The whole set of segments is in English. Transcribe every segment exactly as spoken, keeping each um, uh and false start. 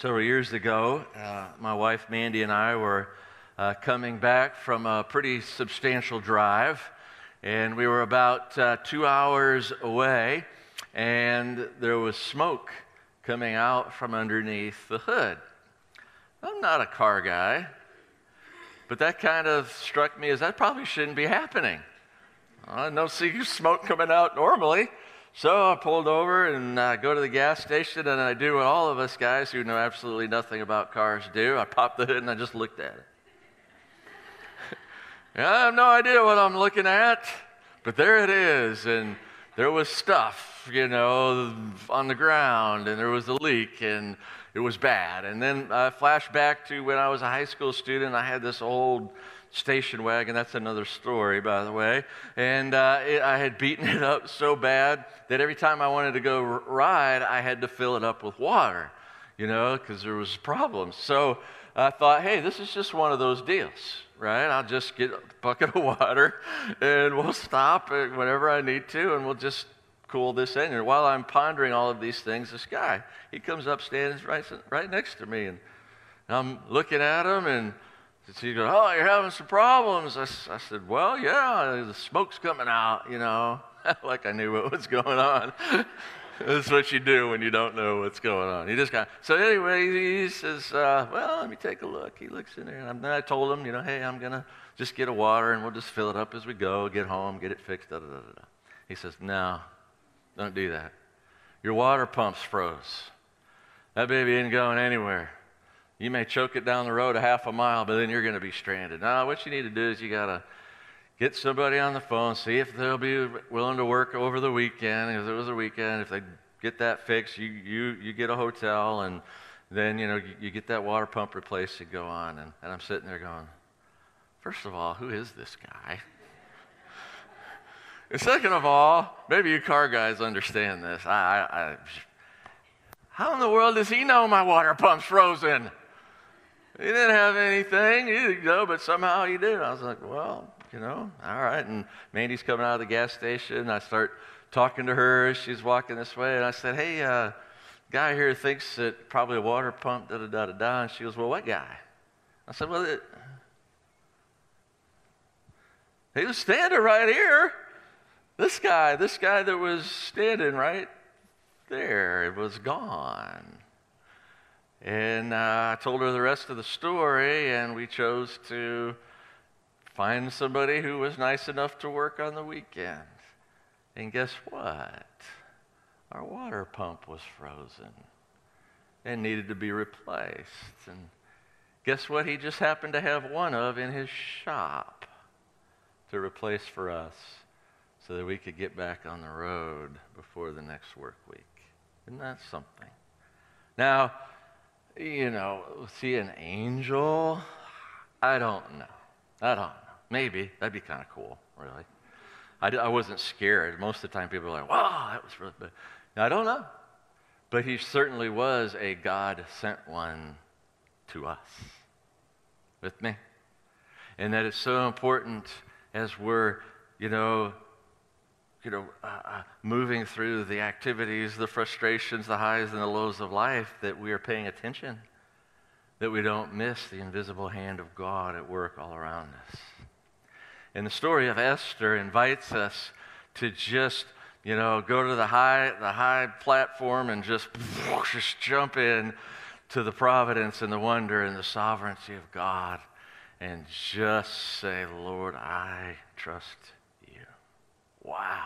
Several years ago, uh, my wife Mandy and I were uh, coming back from a pretty substantial drive, and we were about uh, two hours away, and there was smoke coming out from underneath the hood. I'm not a car guy, but that kind of struck me as that probably shouldn't be happening. I don't see smoke coming out normally. So I pulled over and I go to the gas station, and I do what all of us guys who know absolutely nothing about cars do. I popped the hood and I just looked at it. I have no idea what I'm looking at, but there it is. And there was stuff, you know, on the ground, and there was a leak, and it was bad. And then I flashed back to when I was a high school student. I had this old station wagon, that's another story, by the way, and uh, it, I had beaten it up so bad that every time I wanted to go r- ride, I had to fill it up with water, you know, because there was problems. So I thought, hey, this is just one of those deals, right? I'll just get a bucket of water, and we'll stop whenever I need to, and we'll just cool this in. And while I'm pondering all of these things, this guy, he comes up, stands right, right next to me, and I'm looking at him, and so he goes, oh, you're having some problems. I, I said, well, yeah, the smoke's coming out, you know, like I knew what was going on. That's what you do when you don't know what's going on. You just kind of, so anyway, he says, uh, well, let me take a look. He looks in there, and I'm, then I told him, you know, hey, I'm going to just get a water, and we'll just fill it up as we go, get home, get it fixed, da da da da. He says, no, don't do that. Your water pump's froze. That baby ain't going anywhere. You may choke it down the road a half a mile, but then you're going to be stranded. Now, what you need to do is you got to get somebody on the phone, see if they'll be willing to work over the weekend. If there was a weekend, if they get that fixed, you you you get a hotel, and then you know you, you get that water pump replaced and go on. And, and I'm sitting there going, first of all, who is this guy? And second of all, maybe you car guys understand this. I, I, I how in the world does he know my water pump's frozen? He didn't have anything, you know, but somehow he did. I was like, well, you know, all right. And Mandy's coming out of the gas station, and I start talking to her. She's walking this way, and I said, hey, uh, guy here thinks that probably a water pump, da-da-da-da-da. And she goes, well, what guy? I said, well, it, he was standing right here. This guy, this guy that was standing right there, it was gone. And uh, I told her the rest of the story, and we chose to find somebody who was nice enough to work on the weekend. And guess what? Our water pump was frozen and needed to be replaced. And guess what? He just happened to have one of in his shop to replace for us so that we could get back on the road before the next work week. Isn't that something? Now, you know, see an angel? I don't know. I don't know. Maybe. That'd be kind of cool, really. I, I wasn't scared. Most of the time people are like, wow, that was really bad. I don't know. But he certainly was a God-sent one to us. With me? And that is so important as we're, you know, you know, uh, moving through the activities, the frustrations, the highs and the lows of life, that we are paying attention, that we don't miss the invisible hand of God at work all around us. And the story of Esther invites us to just, you know, go to the high, the high platform and just, just jump in to the providence and the wonder and the sovereignty of God and just say, Lord, I trust you. Wow.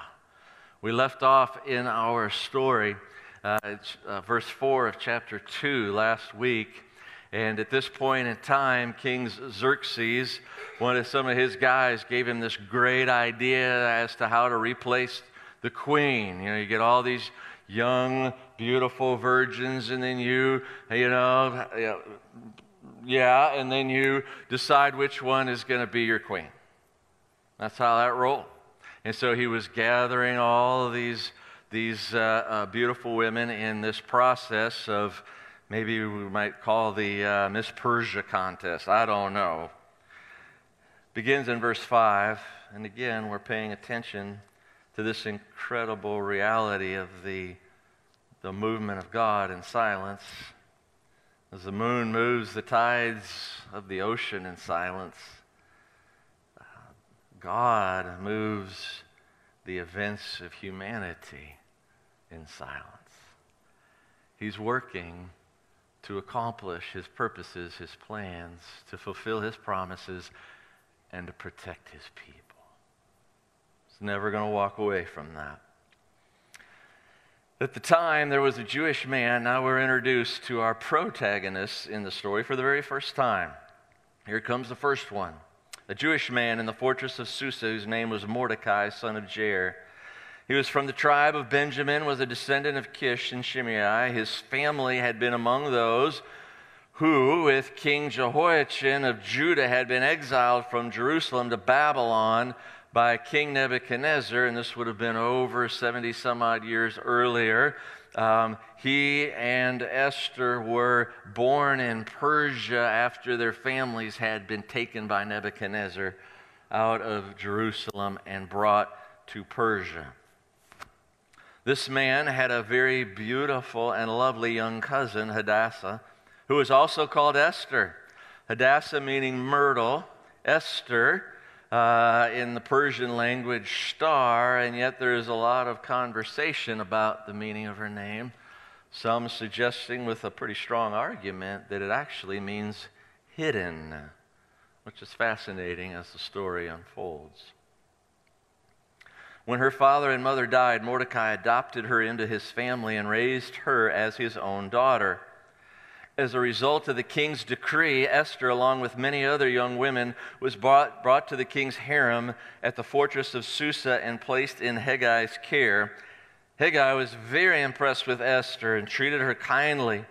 We left off in our story, uh, it's, uh, verse four of chapter two last week, and at this point in time, King Xerxes, one of some of his guys, gave him this great idea as to how to replace the queen. You know, you get all these young, beautiful virgins, and then you, you know, you know yeah, and then you decide which one is going to be your queen. That's how that rolled. And so he was gathering all of these, these uh, uh, beautiful women in this process of maybe we might call the uh, Miss Persia contest. I don't know. Begins in verse five. And again, we're paying attention to this incredible reality of the, the movement of God in silence. As the moon moves the tides of the ocean in silence, God moves the events of humanity in silence. He's working to accomplish his purposes, his plans, to fulfill his promises, and to protect his people. He's never going to walk away from that. At the time, there was a Jewish man. Now we're introduced to our protagonists in the story for the very first time. Here comes the first one. A Jewish man in the fortress of Susa, whose name was Mordecai, son of Jair. He was from the tribe of Benjamin, was a descendant of Kish and Shimei. His family had been among those who, with King Jehoiachin of Judah, had been exiled from Jerusalem to Babylon by King Nebuchadnezzar, and this would have been over seventy-some-odd years earlier. Um, he and Esther were born in Persia after their families had been taken by Nebuchadnezzar out of Jerusalem and brought to Persia. This man had a very beautiful and lovely young cousin, Hadassah, who was also called Esther. Hadassah meaning myrtle, Esther, Uh, in the Persian language, star, and yet there is a lot of conversation about the meaning of her name, some suggesting with a pretty strong argument that it actually means hidden, which is fascinating as the story unfolds. When her father and mother died, Mordecai adopted her into his family and raised her as his own daughter. As a result of the king's decree, Esther, along with many other young women, was brought, brought to the king's harem at the fortress of Susa and placed in Heggai's care. Haggai was very impressed with Esther and treated her kindly.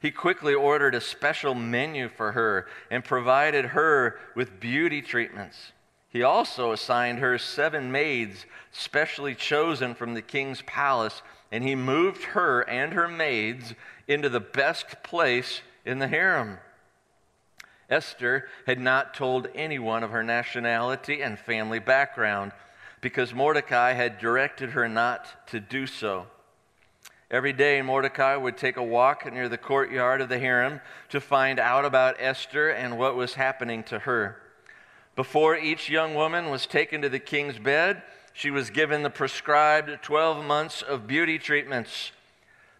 He quickly ordered a special menu for her and provided her with beauty treatments. He also assigned her seven maids specially chosen from the king's palace, and he moved her and her maids into the best place in the harem. Esther had not told anyone of her nationality and family background because Mordecai had directed her not to do so. Every day, Mordecai would take a walk near the courtyard of the harem to find out about Esther and what was happening to her. Before each young woman was taken to the king's bed, she was given the prescribed twelve months of beauty treatments.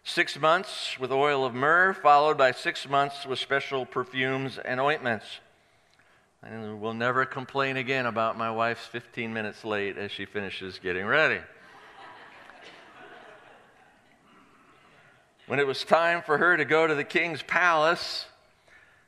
Six months with oil of myrrh, followed by six months with special perfumes and ointments. I will never complain again about my wife's fifteen minutes late as she finishes getting ready. When it was time for her to go to the king's palace,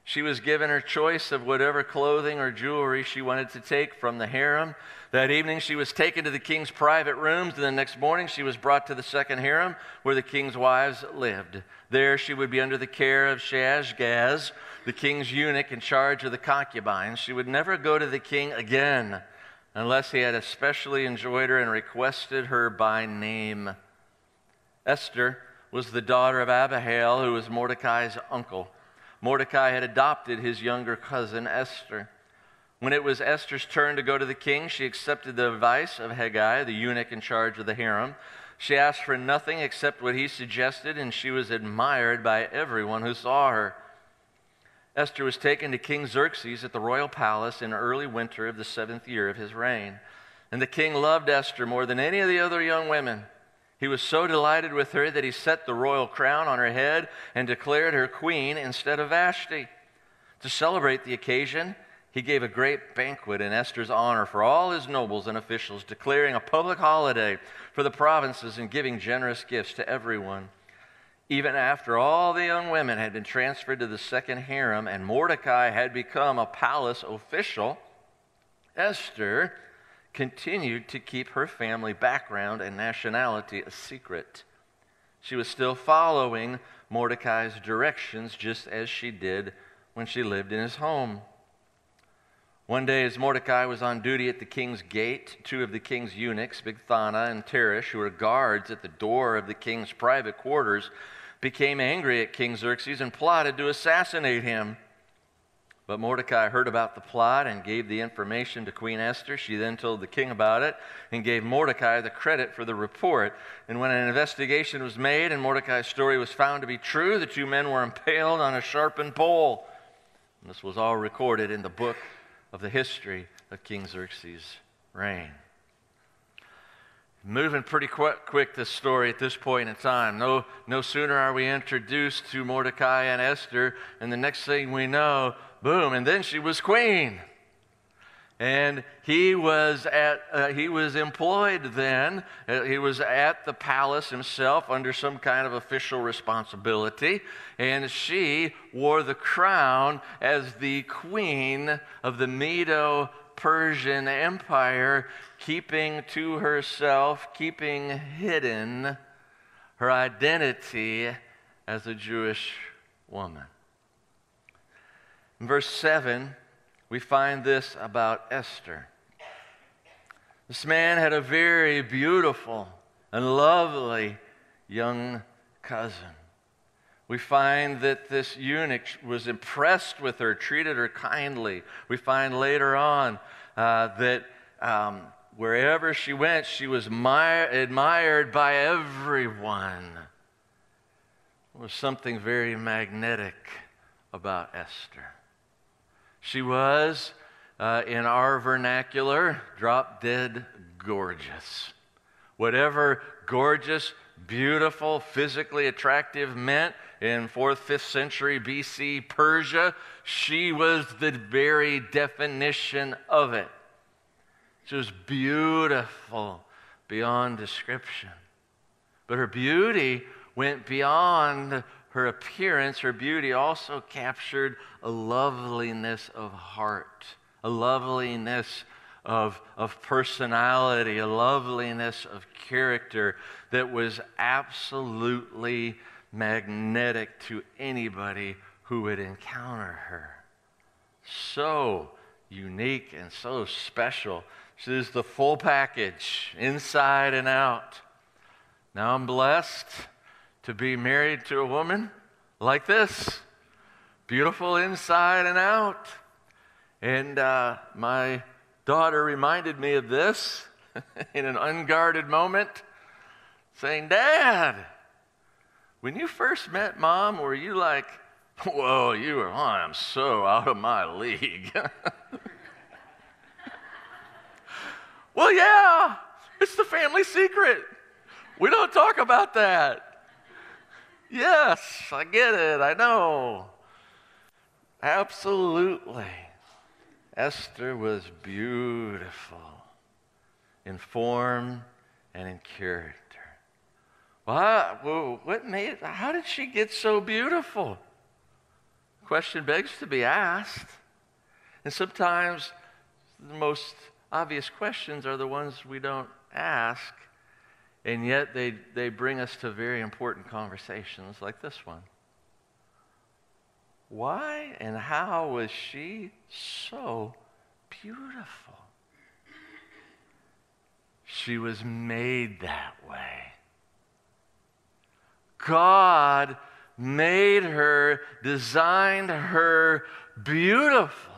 she was given her choice of whatever clothing or jewelry she wanted to take from the harem. That evening, she was taken to the king's private rooms, and the next morning, she was brought to the second harem where the king's wives lived. There, she would be under the care of Shazgaz, the king's eunuch in charge of the concubines. She would never go to the king again unless he had especially enjoyed her and requested her by name. Esther was the daughter of Abihail, who was Mordecai's uncle. Mordecai had adopted his younger cousin, Esther. When it was Esther's turn to go to the king, she accepted the advice of Haggai, the eunuch in charge of the harem. She asked for nothing except what he suggested, and she was admired by everyone who saw her. Esther was taken to King Xerxes at the royal palace in early winter of the seventh year of his reign. And the king loved Esther more than any of the other young women. He was so delighted with her that he set the royal crown on her head and declared her queen instead of Vashti. To celebrate the occasion, he gave a great banquet in Esther's honor for all his nobles and officials, declaring a public holiday for the provinces and giving generous gifts to everyone. Even after all the young women had been transferred to the second harem and Mordecai had become a palace official, Esther continued to keep her family background and nationality a secret. She was still following Mordecai's directions just as she did when she lived in his home. One day, as Mordecai was on duty at the king's gate, two of the king's eunuchs, Bigthana and Teresh, who were guards at the door of the king's private quarters, became angry at King Xerxes and plotted to assassinate him. But Mordecai heard about the plot and gave the information to Queen Esther. She then told the king about it and gave Mordecai the credit for the report. And when an investigation was made and Mordecai's story was found to be true, the two men were impaled on a sharpened pole. And this was all recorded in the book of the history of King Xerxes' reign. Moving pretty qu- quick, this story at this point in time. No, no sooner are we introduced to Mordecai and Esther, and the next thing we know, boom, and then she was queen. And he was at uh, he was employed then. Uh, he was at the palace himself under some kind of official responsibility. And she wore the crown as the queen of the Medo-Persian Empire, keeping to herself, keeping hidden her identity as a Jewish woman. In verse seven, we find this about Esther. This man had a very beautiful and lovely young cousin. We find that this eunuch was impressed with her, treated her kindly. We find later on uh, that um, wherever she went, she was admire- admired by everyone. There was something very magnetic about Esther. She was, uh, in our vernacular, drop-dead gorgeous. Whatever gorgeous, beautiful, physically attractive meant in fourth, fifth century B C Persia, she was the very definition of it. She was beautiful beyond description. But her beauty went beyond her appearance, her beauty also captured a loveliness of heart, a loveliness of, of personality, a loveliness of character that was absolutely magnetic to anybody who would encounter her. So unique and so special. She is the full package, inside and out. Now I'm blessed to be married to a woman like this, beautiful inside and out. And uh, my daughter reminded me of this in an unguarded moment, saying, "Dad, when you first met Mom, were you like, whoa, you were, oh, I'm so out of my league." Well, yeah, it's the family secret. We don't talk about that. Yes, I get it, I know. Absolutely. Esther was beautiful in form and in character. Well, what made, how did she get so beautiful? The question begs to be asked. And sometimes the most obvious questions are the ones we don't ask. And yet they, they bring us to very important conversations like this one. Why and how was she so beautiful? She was made that way. God made her, designed her beautiful,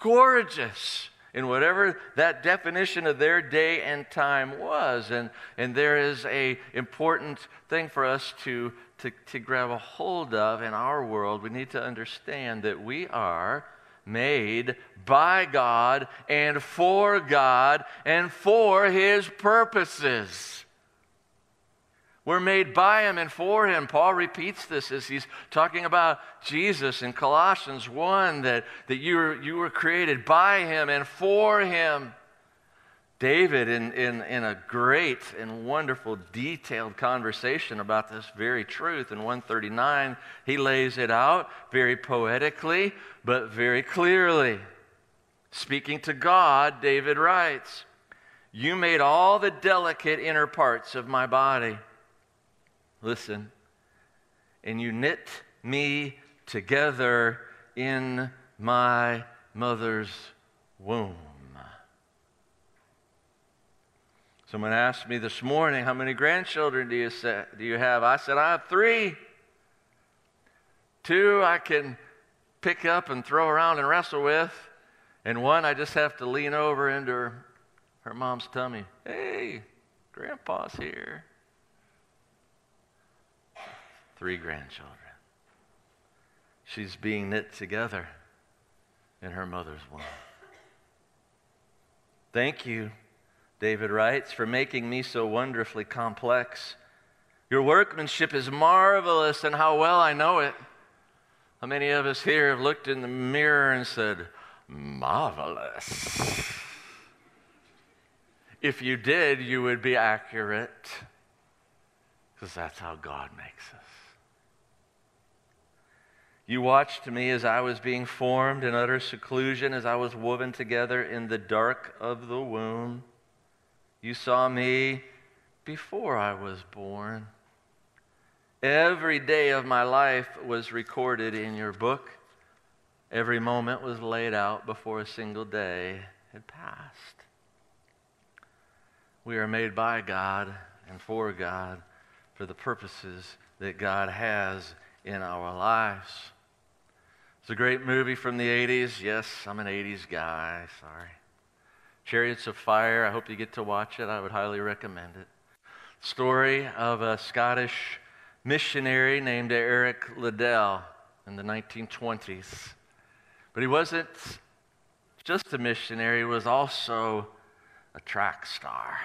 gorgeous, in whatever that definition of their day and time was. And, and there is an important thing for us to, to, to grab a hold of in our world. We need to understand that we are made by God and for God and for His purposes. We're made by Him and for Him. Paul repeats this as he's talking about Jesus in Colossians one, that, that you, were, you were created by Him and for Him. David, in, in, in a great and wonderful detailed conversation about this very truth in one thirty-nine, he lays it out very poetically but very clearly. Speaking to God, David writes, "You made all the delicate inner parts of my body. Listen, and you knit me together in my mother's womb." Someone asked me this morning, "How many grandchildren do you say, do you have?" I said, "I have three. Two I can pick up and throw around and wrestle with, and one I just have to lean over into her, her mom's tummy. Hey, Grandpa's here. Three grandchildren. She's being knit together in her mother's womb. Thank you, David writes, for making me so wonderfully complex. Your workmanship is marvelous, and how well I know it. How many of us here have looked in the mirror and said, marvelous? If you did, you would be accurate, because that's how God makes us. You watched me as I was being formed in utter seclusion, as I was woven together in the dark of the womb. You saw me before I was born. Every day of my life was recorded in your book. Every moment was laid out before a single day had passed. We are made by God and for God for the purposes that God has in our lives. It's a great movie from the eighties. Yes, I'm an eighties guy, sorry. Chariots of Fire. I hope you get to watch it. I would highly recommend it. Story of a Scottish missionary named Eric Liddell in the nineteen twenties. But he wasn't just a missionary. He was also a track star.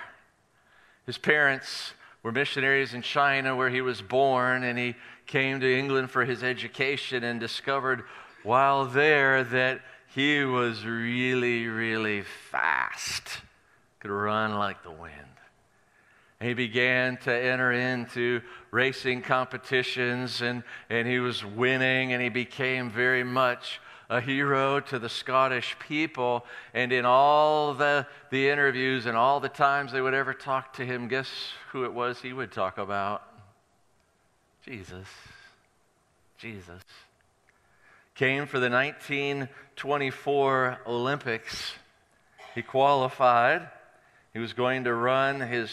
His parents were missionaries in China, where he was born, and he came to England for his education and discovered while there that he was really, really fast, could run like the wind. He began to enter into racing competitions, and, and he was winning, and he became very much a hero to the Scottish people. And in all the, the interviews and all the times they would ever talk to him, guess who it was he would talk about? Jesus. Jesus. Came for the nineteen twenty-four Olympics. He qualified. He was going to run his,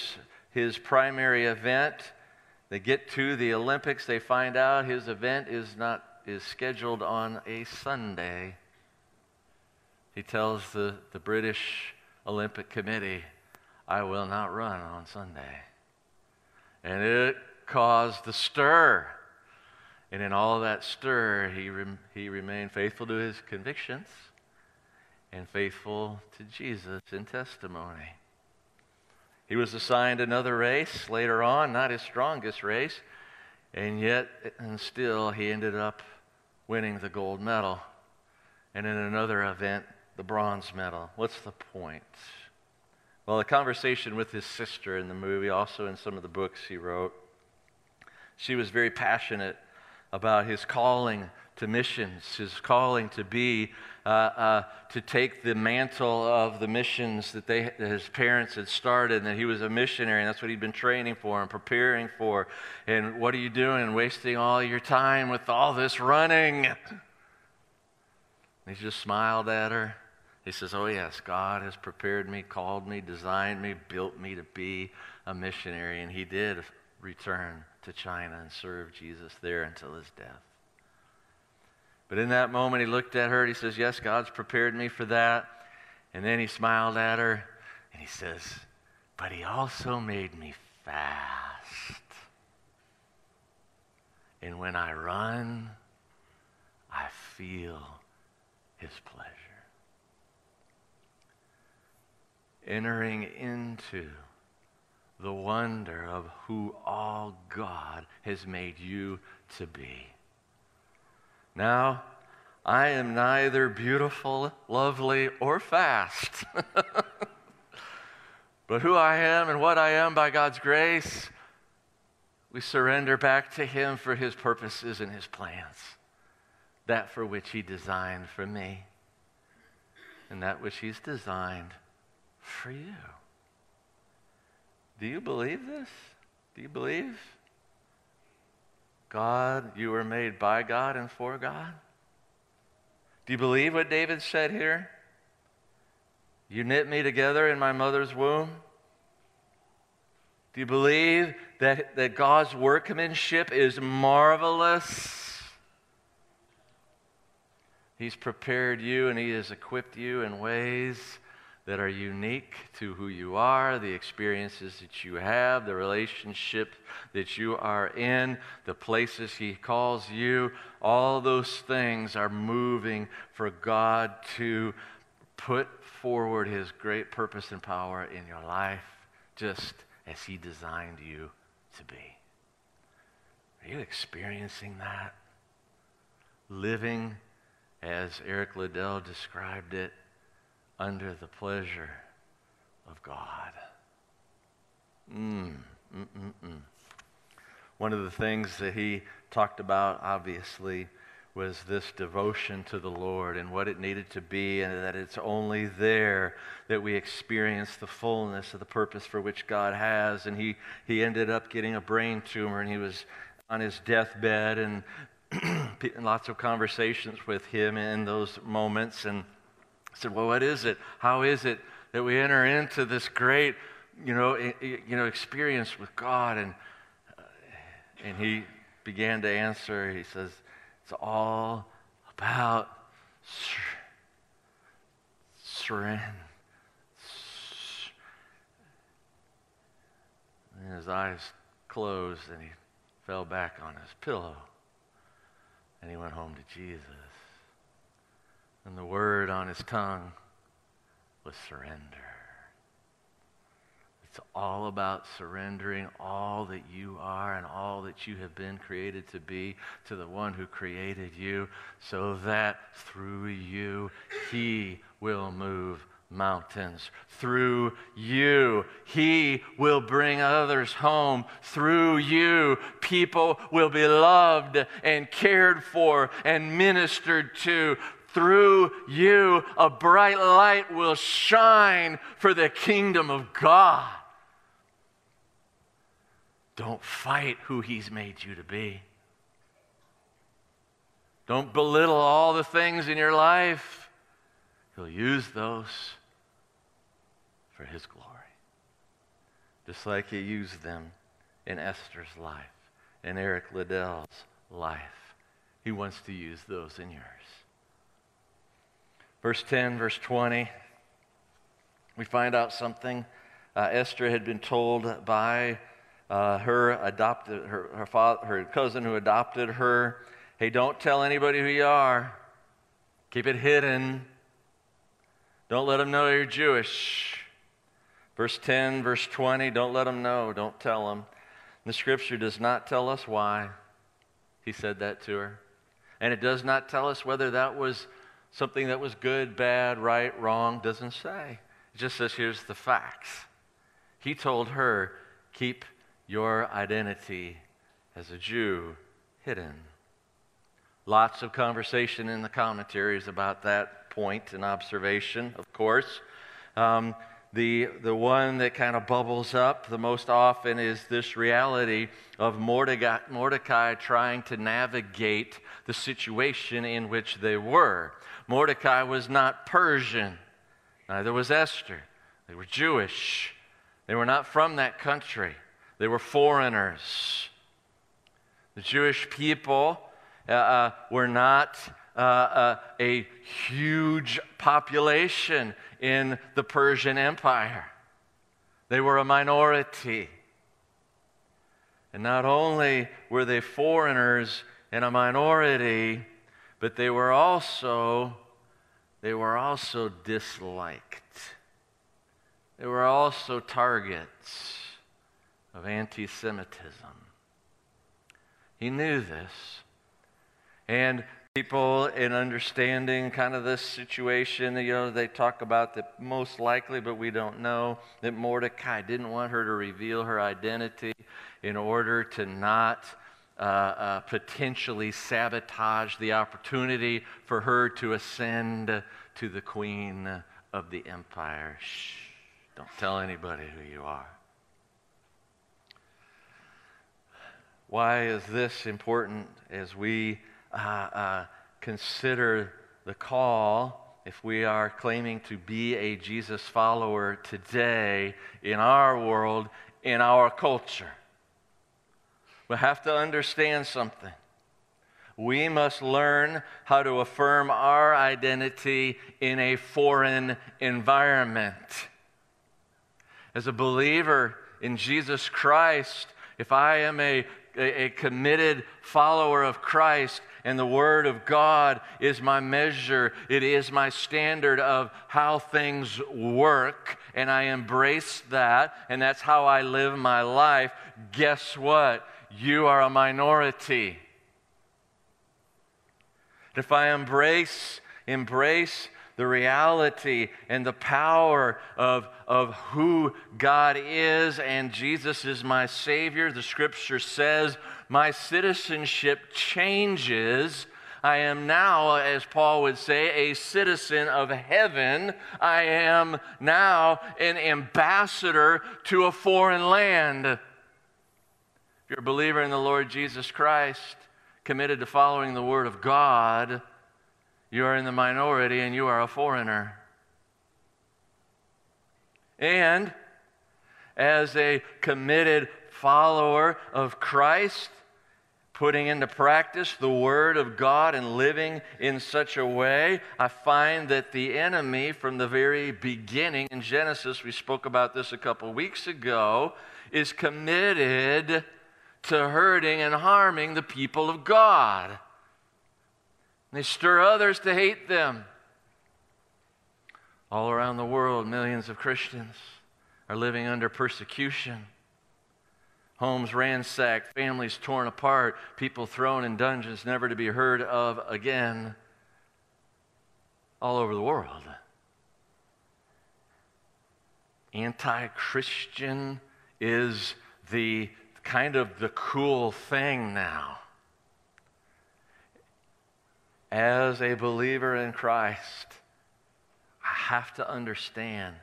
his primary event. They get to the Olympics. They find out his event is, not, is scheduled on a Sunday. He tells the, the British Olympic Committee, I will not run on Sunday. And it caused the stir. And in all that stir, he, rem- he remained faithful to his convictions and faithful to Jesus in testimony. He was assigned another race later on, not his strongest race, and yet and still he ended up winning the gold medal. And in another event, the bronze medal. What's the point? Well, a conversation with his sister in the movie, also in some of the books he wrote, she was very passionate about his calling to missions, his calling to be, uh, uh, to take the mantle of the missions that, they, that his parents had started, and that he was a missionary, and that's what he'd been training for and preparing for. And what are you doing, wasting all your time with all this running? And he just smiled at her. He says, oh yes, God has prepared me, called me, designed me, built me to be a missionary, and he did return to China and served Jesus there until his death. But in that moment, he looked at her and he says, yes, God's prepared me for that. And then he smiled at her and he says, but he also made me fast. And when I run, I feel his pleasure. Entering into the wonder of who all God has made you to be. Now, I am neither beautiful, lovely, or fast. But who I am and what I am by God's grace, we surrender back to Him for His purposes and His plans. That for which He designed for me. And that which He's designed for you. Do you believe this? Do you believe? God, you were made by God and for God. Do you believe what David said here? You knit me together in my mother's womb. Do you believe that, that God's workmanship is marvelous? He's prepared you and he has equipped you in ways that are unique to who you are, the experiences that you have, the relationship that you are in, the places he calls you. All those things are moving for God to put forward his great purpose and power in your life, just as he designed you to be. Are you experiencing that? Living, as Eric Liddell described it, under the pleasure of God. Mm, mm, mm, mm. One of the things that he talked about, obviously, was this devotion to the Lord and what it needed to be, and that it's only there that we experience the fullness of the purpose for which God has. And he, he ended up getting a brain tumor, and he was on his deathbed, and lots of conversations with him in those moments. And I said, well, what is it? How is it that we enter into this great, you know, you know, experience with God? And, and he began to answer. He says, it's all about surrender. And his eyes closed, and he fell back on his pillow, and he went home to Jesus. And the word on his tongue was surrender. It's all about surrendering all that you are and all that you have been created to be to the one who created you, so that through you, he will move mountains. Through you, he will bring others home. Through you, people will be loved and cared for and ministered to. Through you, a bright light will shine for the kingdom of God. Don't fight who he's made you to be. Don't belittle all the things in your life. He'll use those for his glory, just like he used them in Esther's life and Eric Liddell's life. He wants to use those in yours. Verse ten, verse twenty, we find out something. Uh, Esther had been told by Uh, her adopted her her, father, her cousin who adopted her, hey, don't tell anybody who you are. Keep it hidden. Don't let them know you're Jewish. Verse ten, verse twenty, don't let them know. Don't tell them. The scripture does not tell us why he said that to her. And it does not tell us whether that was something that was good, bad, right, wrong. Doesn't say. It just says here's the facts. He told her, keep your identity as a Jew hidden. Lots of conversation in the commentaries about that point and observation, of course. Um, the, the one that kind of bubbles up the most often is this reality of Mordecai, Mordecai trying to navigate the situation in which they were. Mordecai was not Persian, neither was Esther. They were Jewish. They were not from that country. They were foreigners. The Jewish people uh, uh, were not uh, uh, a huge population in the Persian Empire. They were a minority. And not only were they foreigners and a minority, but they were also, they were also disliked. They were also targets of anti-Semitism. He knew this. And people in understanding kind of this situation, you know, they talk about that most likely, but we don't know, that Mordecai didn't want her to reveal her identity in order to not uh, uh, potentially sabotage the opportunity for her to ascend to the queen of the empire. Shh, don't tell anybody who you are. Why is this important as we uh, uh, consider the call, if we are claiming to be a Jesus follower today in our world, in our culture? We have to understand something. we must learn how to affirm our identity in a foreign environment. As a believer in Jesus Christ, if I am a, a, a committed follower of Christ and the Word of God is my measure, it is my standard of how things work, and I embrace that, and that's how I live my life, guess what? You are a minority. If I embrace, embrace the reality and the power of, of who God is, and Jesus is my Savior, the Scripture says, my citizenship changes. I am now, as Paul would say, a citizen of heaven. I am now an ambassador to a foreign land. If you're a believer in the Lord Jesus Christ, committed to following the Word of God, you are in the minority and you are a foreigner. And as a committed follower of Christ, putting into practice the Word of God and living in such a way, I find that the enemy from the very beginning, in Genesis, we spoke about this a couple weeks ago, is committed to hurting and harming the people of God. And they stir others to hate them. All around the world, millions of Christians are living under persecution. Homes ransacked, families torn apart, people thrown in dungeons never to be heard of again. All over the world. Anti-Christian is the kind of the cool thing now. As a believer in Christ, I have to understand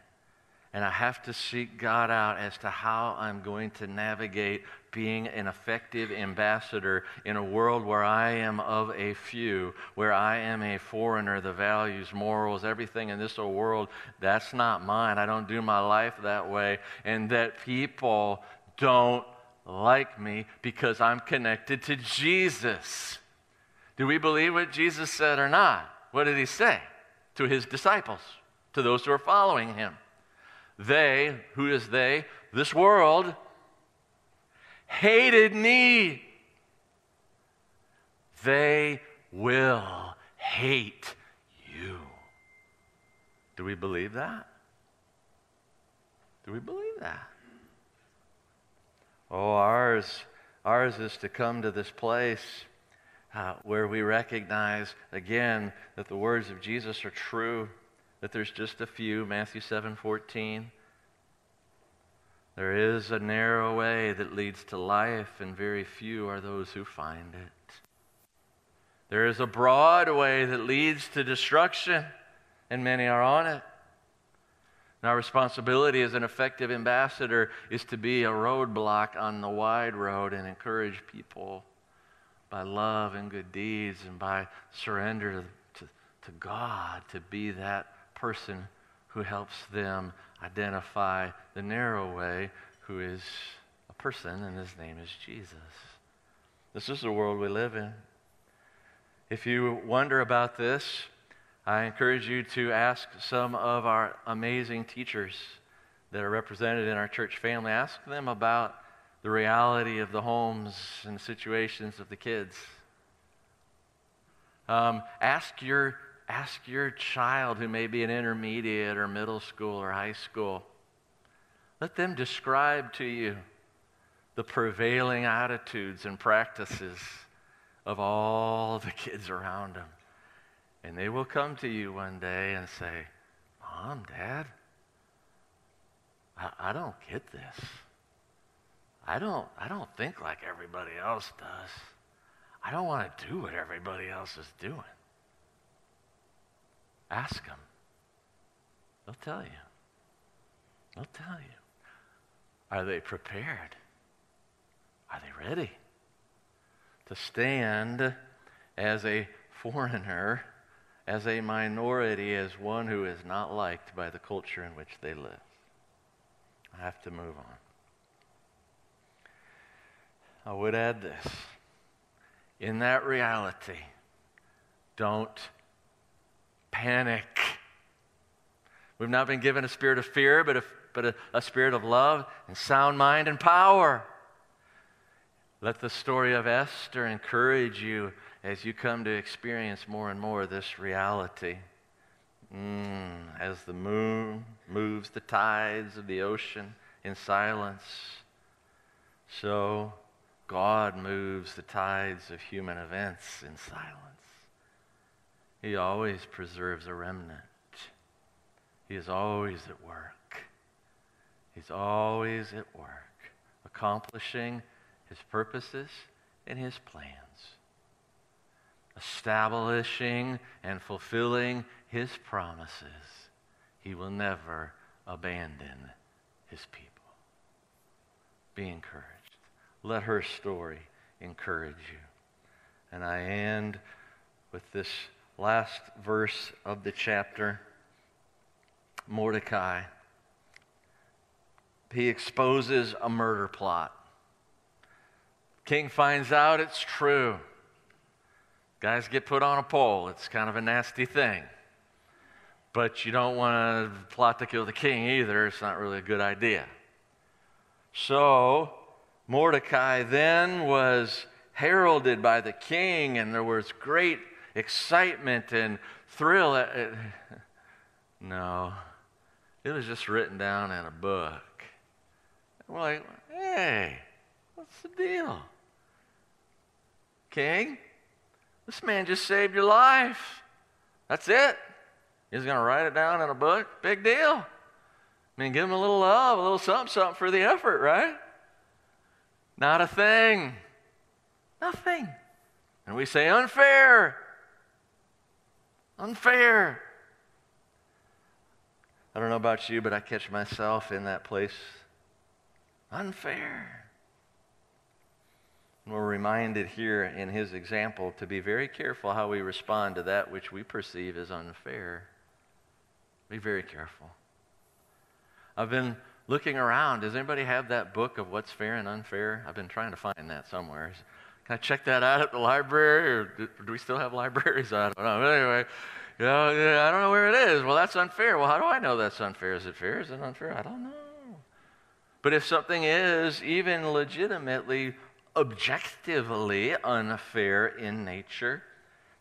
and I have to seek God out as to how I'm going to navigate being an effective ambassador in a world where I am of a few, where I am a foreigner. The values, morals, everything in this old world, that's not mine. I don't do my life that way. And that people don't like me because I'm connected to Jesus. Do we believe what Jesus said or not? What did he say to his disciples, to those who are following him? They, who is they? This world hated me. They will hate you. Do we believe that? Do we believe that? Oh, ours, ours is to come to this place uh, where we recognize, again, that the words of Jesus are true, that there's just a few, Matthew seven fourteen. There is a narrow way that leads to life, and very few are those who find it. There is a broad way that leads to destruction, and many are on it. And our responsibility as an effective ambassador is to be a roadblock on the wide road and encourage people by love and good deeds and by surrender to, to God to be that person who helps them identify the narrow way, who is a person, and his name is Jesus. This is the world we live in. If you wonder about this, I encourage you to ask some of our amazing teachers that are represented in our church family. Ask them about the reality of the homes and situations of the kids. Um, ask your, ask your child who may be an intermediate or middle school or high school. Let them describe to you the prevailing attitudes and practices of all the kids around them. And they will come to you one day and say, Mom, Dad, I, I don't get this. I don't, I don't think like everybody else does. I don't want to do what everybody else is doing. Ask them. They'll tell you. They'll tell you. Are they prepared? Are they ready to stand as a foreigner, as a minority, as one who is not liked by the culture in which they live? I have to move on. I would add this. in that reality, don't panic. We've not been given a spirit of fear, but a, but a, a spirit of love and sound mind and power. Let the story of Esther encourage you as you come to experience more and more this reality. Mm, as the moon moves the tides of the ocean in silence, so God moves the tides of human events in silence. He always preserves a remnant. He is always at work. He's always at work, accomplishing His purposes and His plans, establishing and fulfilling His promises. He will never abandon His people. Be encouraged. Let her story encourage you. And I end with this last verse of the chapter. Mordecai, he exposes a murder plot. King finds out it's true. Guys get put on a pole. It's kind of a nasty thing. But you don't want to plot to kill the king either. It's not really a good idea. So Mordecai then was heralded by the king, and there was great excitement and thrill. At, at, no, it was just written down in a book. We're like, hey, what's the deal? King, this man just saved your life. That's it. He's going to write it down in a book? Big deal. I mean, give him a little love, a little something, something for the effort, right? Not a thing. Nothing. And we say, unfair. Unfair. I don't know about you, but I catch myself in that place. Unfair. And we're reminded here in his example to be very careful how we respond to that which we perceive as unfair. Be very careful. I've been looking around. Does anybody have that book of what's fair and unfair? I've been trying to find that somewhere. Can I check that out at the library? Or do we still have libraries? I don't know. But anyway, you know, I don't know where it is. Well, that's unfair. Well, how do I know that's unfair? Is it fair? Is it unfair? I don't know. But if something is even legitimately, objectively unfair in nature,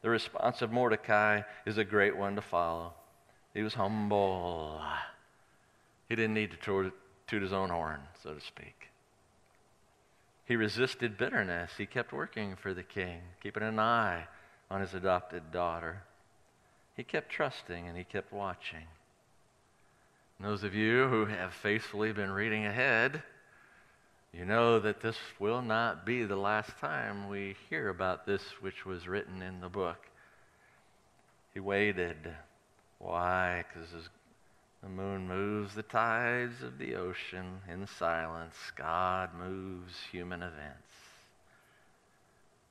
the response of Mordecai is a great one to follow. He was humble. He didn't need to toot his own horn, so to speak. He resisted bitterness. He kept working for the king, keeping an eye on his adopted daughter. He kept trusting and he kept watching. And those of you who have faithfully been reading ahead, you know that this will not be the last time we hear about this which was written in the book. He waited. Why? Because the moon moves the tides of the ocean in silence. God moves human events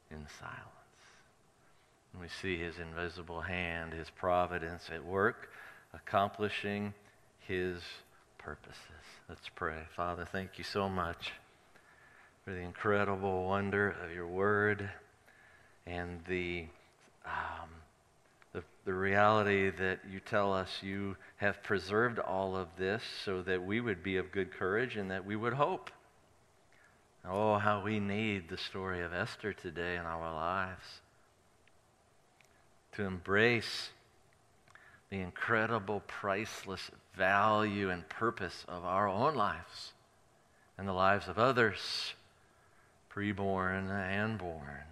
in silence. And we see His invisible hand, His providence at work, accomplishing His purposes. Let's pray. Father, thank you so much for the incredible wonder of your word and the, um, the, the reality that you tell us you have preserved all of this so that we would be of good courage and that we would hope. Oh, how we need the story of Esther today in our lives, to embrace the incredible, priceless value and purpose of our own lives and the lives of others, preborn and born.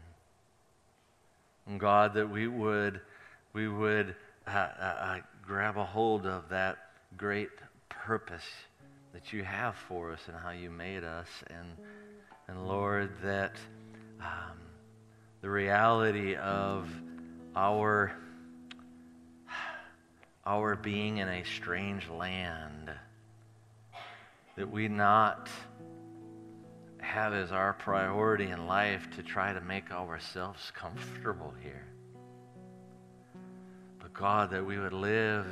And God, that we would, we would uh, uh, grab a hold of that great purpose that you have for us and how you made us. And, and Lord, that um, the reality of our, our being in a strange land, that we not have as our priority in life to try to make ourselves comfortable here. But God, that we would live,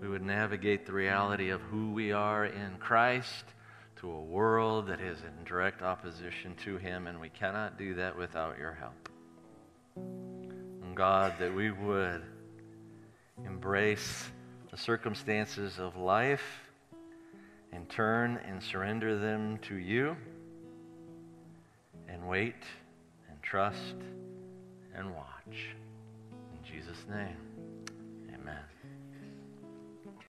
we would navigate the reality of who we are in Christ to a world that is in direct opposition to Him, and we cannot do that without your help. And God, that we would embrace the circumstances of life and turn and surrender them to you and wait and trust and watch. In Jesus' name, amen.